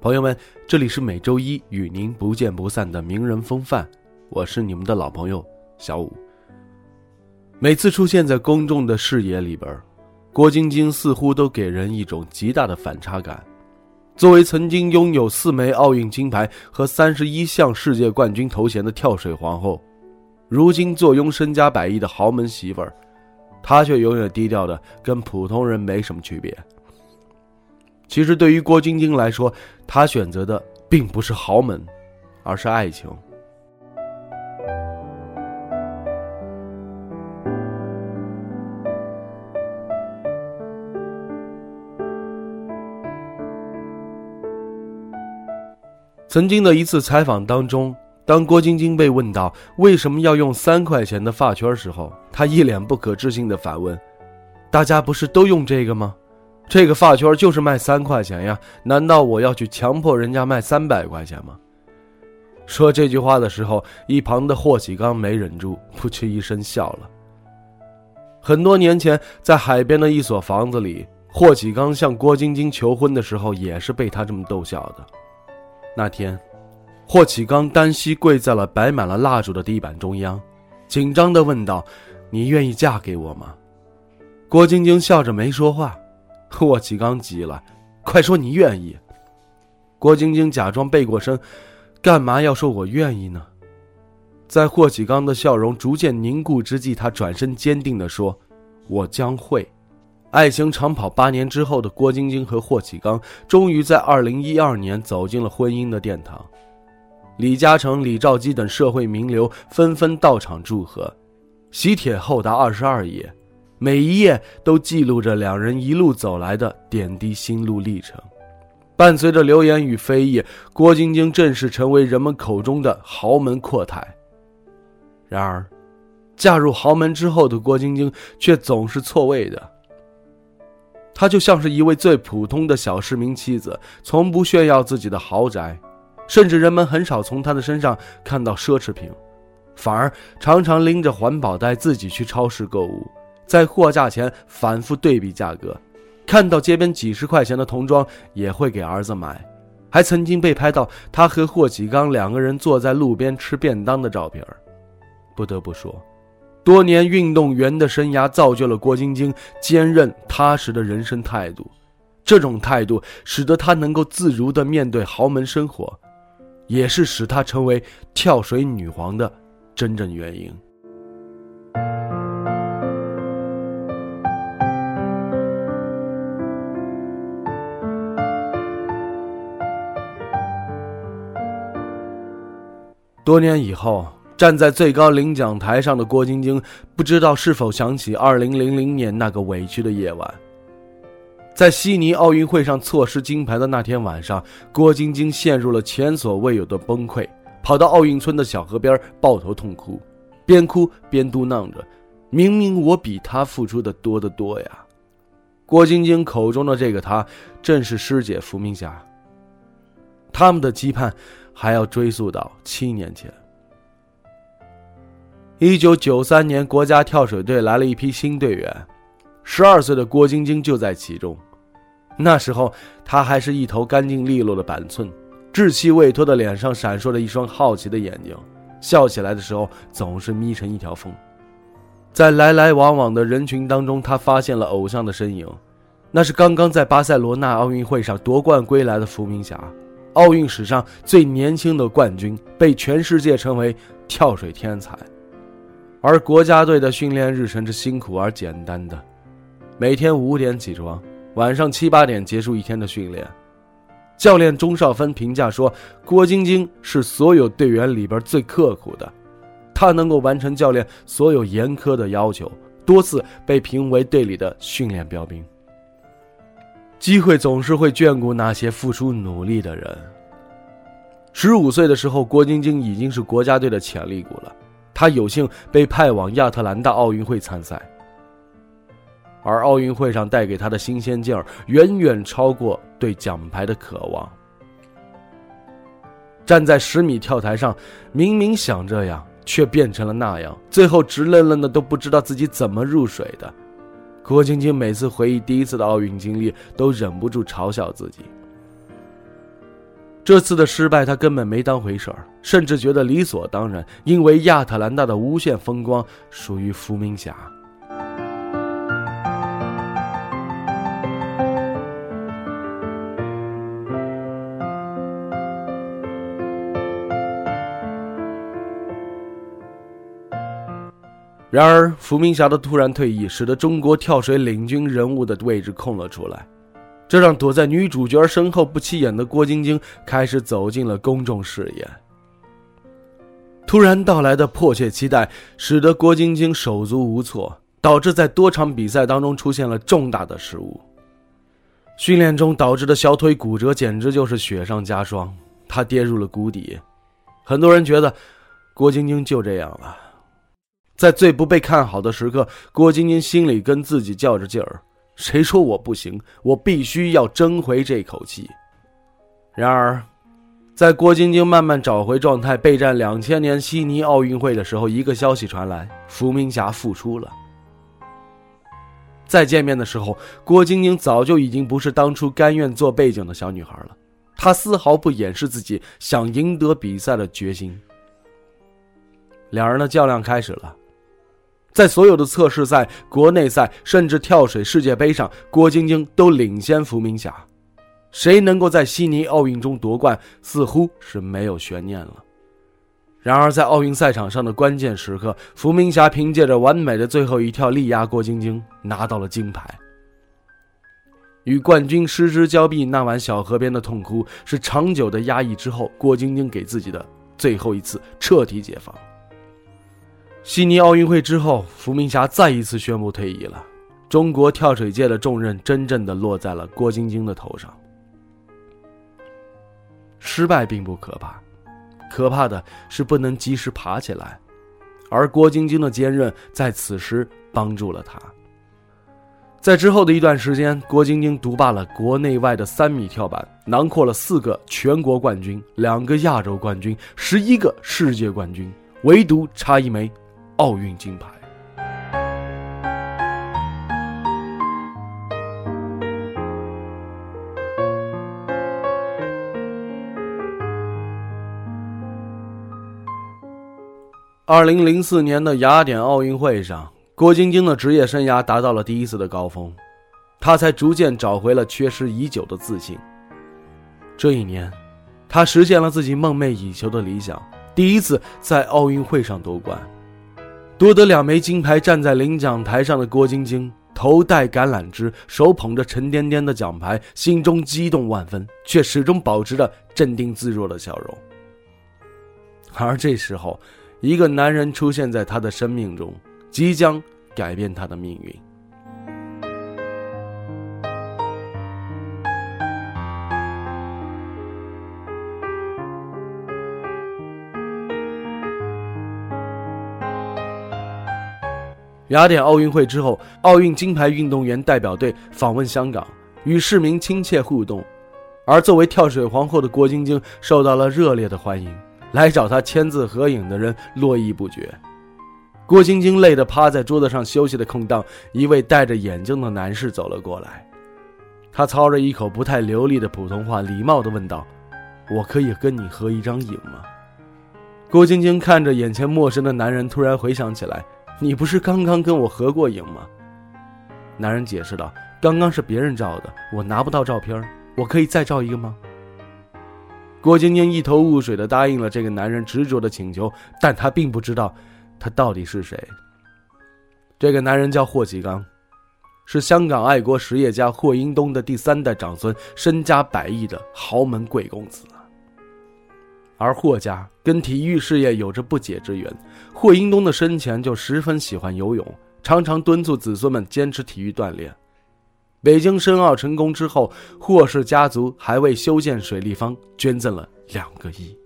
朋友们，这里是每周一与您不见不散的名人风范，我是你们的老朋友小五。每次出现在公众的视野里边，郭晶晶似乎都给人一种极大的反差感。作为曾经拥有4枚奥运金牌和31项世界冠军头衔的跳水皇后，如今坐拥身家100亿的豪门媳妇儿，他却永远低调的跟普通人没什么区别。其实对于郭晶晶来说，她选择的并不是豪门，而是爱情。曾经的一次采访当中，当郭晶晶被问到为什么要用3块钱的发圈时候，她一脸不可置信地反问：大家不是都用这个吗？这个发圈就是卖3块钱呀，难道我要去强迫人家卖300块钱吗？说这句话的时候，一旁的霍启刚没忍住，扑哧一声笑了。很多年前，在海边的一所房子里，霍启刚向郭晶晶求婚的时候，也是被她这么逗笑的。那天霍启刚单膝跪在了摆满了蜡烛的地板中央，紧张地问道：你愿意嫁给我吗？郭晶晶笑着没说话。霍启刚急了：快说你愿意。郭晶晶假装背过身：干嘛要说我愿意呢？在霍启刚的笑容逐渐凝固之际，他转身坚定地说：我将会。爱情长跑8年之后的郭晶晶和霍启刚终于在2012年走进了婚姻的殿堂。李嘉诚、李兆基等社会名流纷纷到场祝贺，喜帖厚达22页，每一页都记录着两人一路走来的点滴心路历程。伴随着流言与非议，郭晶晶正式成为人们口中的豪门阔太。然而，嫁入豪门之后的郭晶晶却总是错位的。她就像是一位最普通的小市民妻子，从不炫耀自己的豪宅。甚至人们很少从他的身上看到奢侈品，反而常常拎着环保袋自己去超市购物，在货架前反复对比价格，看到街边几10块钱的童装也会给儿子买，还曾经被拍到他和霍启刚2个人坐在路边吃便当的照片。不得不说，多年运动员的生涯造就了郭晶晶坚韧踏实的人生态度，这种态度使得他能够自如地面对豪门生活，也是使她成为跳水女皇的真正原因。多年以后，站在最高领奖台上的郭晶晶，不知道是否想起2000年那个委屈的夜晚。在悉尼奥运会上错失金牌的那天晚上，郭晶晶陷入了前所未有的崩溃，跑到奥运村的小河边抱头痛哭，边哭边嘟囔着：明明我比他付出的多得多呀。郭晶晶口中的这个他，正是师姐伏明霞。他们的羁绊还要追溯到7年前。1993年，国家跳水队来了一批新队员，12岁的郭晶晶就在其中。那时候他还是一头干净利落的板寸，稚气未脱的脸上闪烁着一双好奇的眼睛，笑起来的时候总是眯成一条缝。在来来往往的人群当中，他发现了偶像的身影，那是刚刚在巴塞罗那奥运会上夺冠归来的伏明霞，奥运史上最年轻的冠军，被全世界称为跳水天才。而国家队的训练日程是辛苦而简单的，每天5点起床，晚上7、8点结束一天的训练。教练钟少芬评价说，郭晶晶是所有队员里边最刻苦的，她能够完成教练所有严苛的要求，多次被评为队里的训练标兵。机会总是会眷顾那些付出努力的人。15岁的时候，郭晶晶已经是国家队的潜力股了，她有幸被派往亚特兰大奥运会参赛，而奥运会上带给她的新鲜劲儿，远远超过对奖牌的渴望。站在10米跳台上，明明想这样，却变成了那样，最后直愣愣的都不知道自己怎么入水的。郭晶晶每次回忆第一次的奥运经历，都忍不住嘲笑自己。这次的失败她根本没当回事儿，甚至觉得理所当然，因为亚特兰大的无限风光属于伏明霞。然而伏明霞的突然退役，使得中国跳水领军人物的位置空了出来，这让躲在女主角身后不起眼的郭晶晶开始走进了公众视野。突然到来的迫切期待使得郭晶晶手足无措，导致在多场比赛当中出现了重大的失误。训练中导致的小腿骨折简直就是雪上加霜，她跌入了谷底。很多人觉得郭晶晶就这样了。在最不被看好的时刻，郭晶晶心里跟自己较着劲儿，谁说我不行，我必须要争回这口气。然而在郭晶晶慢慢找回状态备战2000年悉尼奥运会的时候，一个消息传来，伏明霞复出了。再见面的时候，郭晶晶早就已经不是当初甘愿做背景的小女孩了，她丝毫不掩饰自己想赢得比赛的决心。两人的较量开始了。在所有的测试赛、国内赛，甚至跳水世界杯上，郭晶晶都领先伏明霞。谁能够在悉尼奥运中夺冠，似乎是没有悬念了。然而在奥运赛场上的关键时刻，伏明霞凭借着完美的最后一跳力压郭晶晶，拿到了金牌。与冠军失之交臂那晚小河边的痛哭，是长久的压抑之后，郭晶晶给自己的最后一次彻底解放。悉尼奥运会之后，伏明霞再一次宣布退役了。中国跳水界的重任真正的落在了郭晶晶的头上。失败并不可怕，可怕的是不能及时爬起来，而郭晶晶的坚韧在此时帮助了她。在之后的一段时间，郭晶晶独霸了国内外的3米跳板，囊括了4个全国冠军、2个亚洲冠军、11个世界冠军，唯独差一枚奥运金牌。2004年的雅典奥运会上，郭晶晶的职业生涯达到了第一次的高峰，她才逐渐找回了缺失已久的自信。这一年，她实现了自己梦寐以求的理想，第一次在奥运会上夺冠。夺得2枚金牌，站在领奖台上的郭晶晶头戴橄榄枝，手捧着沉甸甸的奖牌，心中激动万分，却始终保持着镇定自若的笑容。而这时候，一个男人出现在她的生命中，即将改变她的命运。雅典奥运会之后，奥运金牌运动员代表队访问香港，与市民亲切互动，而作为跳水皇后的郭晶晶受到了热烈的欢迎，来找她签字合影的人络绎不绝。郭晶晶累得趴在桌子上休息的空档，一位戴着眼镜的男士走了过来，他操着一口不太流利的普通话，礼貌地问道：“我可以跟你合一张影吗？”郭晶晶看着眼前陌生的男人，突然回想起来，你不是刚刚跟我合过影吗？男人解释道，刚刚是别人照的，我拿不到照片，我可以再照一个吗？郭晶晶一头雾水地答应了这个男人执着的请求，但她并不知道他到底是谁。这个男人叫霍启刚，是香港爱国实业家霍英东的第3代长孙，身家100亿的豪门贵公子。而霍家跟体育事业有着不解之缘，霍英东的生前就十分喜欢游泳，常常敦促子孙们坚持体育锻炼。北京申奥成功之后，霍氏家族还为修建水立方捐赠了2个亿。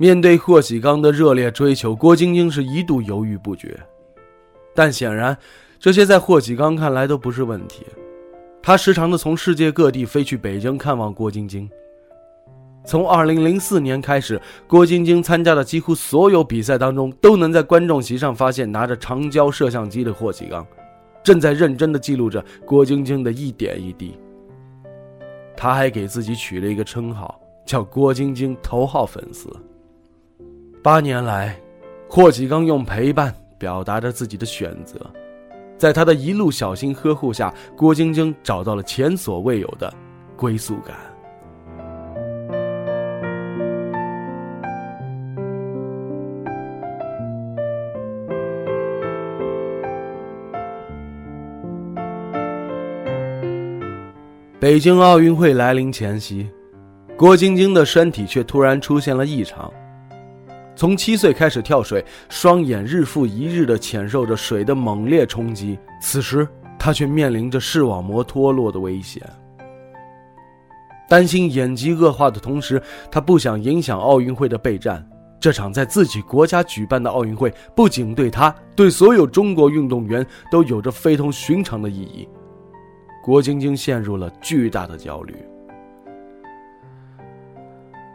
面对霍启刚的热烈追求，郭晶晶是一度犹豫不决，但显然这些在霍启刚看来都不是问题。他时常的从世界各地飞去北京看望郭晶晶。从2004年开始，郭晶晶参加的几乎所有比赛当中，都能在观众席上发现拿着长焦摄像机的霍启刚正在认真地记录着郭晶晶的一点一滴。他还给自己取了一个称号，叫郭晶晶头号粉丝。8年来，霍启刚用陪伴表达着自己的选择，在他的一路小心呵护下，郭晶晶找到了前所未有的归宿感。北京奥运会来临前夕，郭晶晶的身体却突然出现了异常。从7岁开始跳水，双眼日复一日地潜受着水的猛烈冲击，此时她却面临着视网膜脱落的危险。担心眼疾恶化的同时，她不想影响奥运会的备战。这场在自己国家举办的奥运会，不仅对她，对所有中国运动员都有着非同寻常的意义。郭晶晶陷入了巨大的焦虑。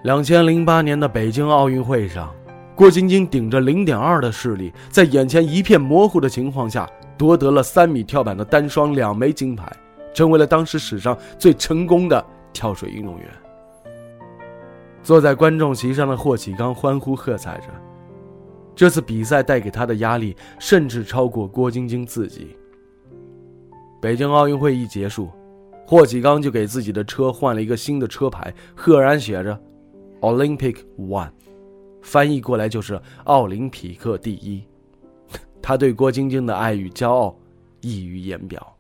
2008年的北京奥运会上，郭晶晶顶着 0.2 的视力，在眼前一片模糊的情况下，夺得了3米跳板的单双2枚金牌，成为了当时史上最成功的跳水运动员。坐在观众席上的霍启刚欢呼喝彩着，这次比赛带给他的压力甚至超过郭晶晶自己。北京奥运会一结束，霍启刚就给自己的车换了一个新的车牌，赫然写着 Olympic One，翻译过来就是奥林匹克第一。他对郭晶晶的爱与骄傲溢于言表。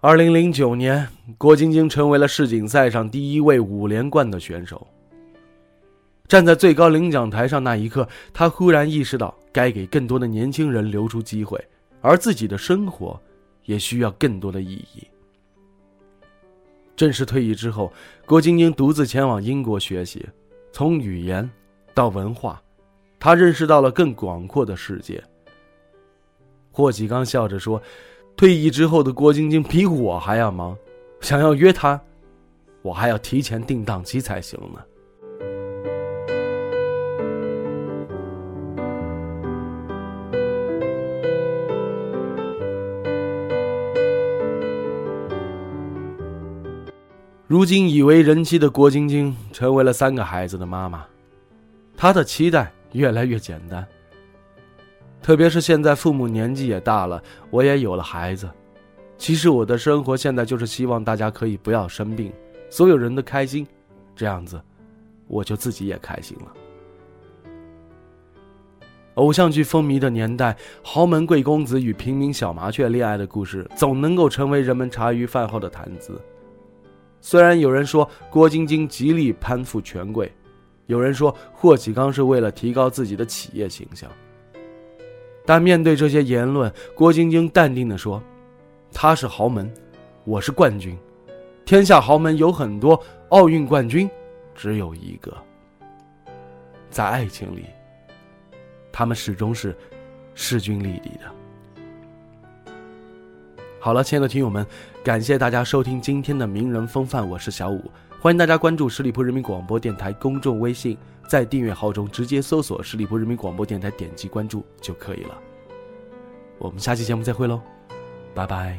2009年，郭晶晶成为了世锦赛上第一位5连冠的选手。站在最高领奖台上那一刻，他忽然意识到该给更多的年轻人留出机会，而自己的生活也需要更多的意义。正式退役之后，郭晶晶独自前往英国学习，从语言到文化，他认识到了更广阔的世界。霍启刚笑着说，退役之后的郭晶晶比我还要忙，想要约他，我还要提前定档期才行呢。如今已为人妻的郭晶晶成为了3个孩子的妈妈，她的期待越来越简单。特别是现在父母年纪也大了，我也有了孩子，其实我的生活现在就是希望大家可以不要生病，所有人都开心，这样子我就自己也开心了。偶像剧风靡的年代，豪门贵公子与平民小麻雀恋爱的故事总能够成为人们茶余饭后的谈资。虽然有人说郭晶晶极力攀附权贵，有人说霍启刚是为了提高自己的企业形象，但面对这些言论，郭晶晶淡定地说，他是豪门，我是冠军，天下豪门有很多，奥运冠军只有一个。在爱情里，他们始终是势均力敌的。好了，亲爱的听友们，感谢大家收听今天的名人风范，我是小武，欢迎大家关注十里铺人民广播电台公众微信，在订阅号中直接搜索十里铺人民广播电台，点击关注就可以了。我们下期节目再会喽，拜拜。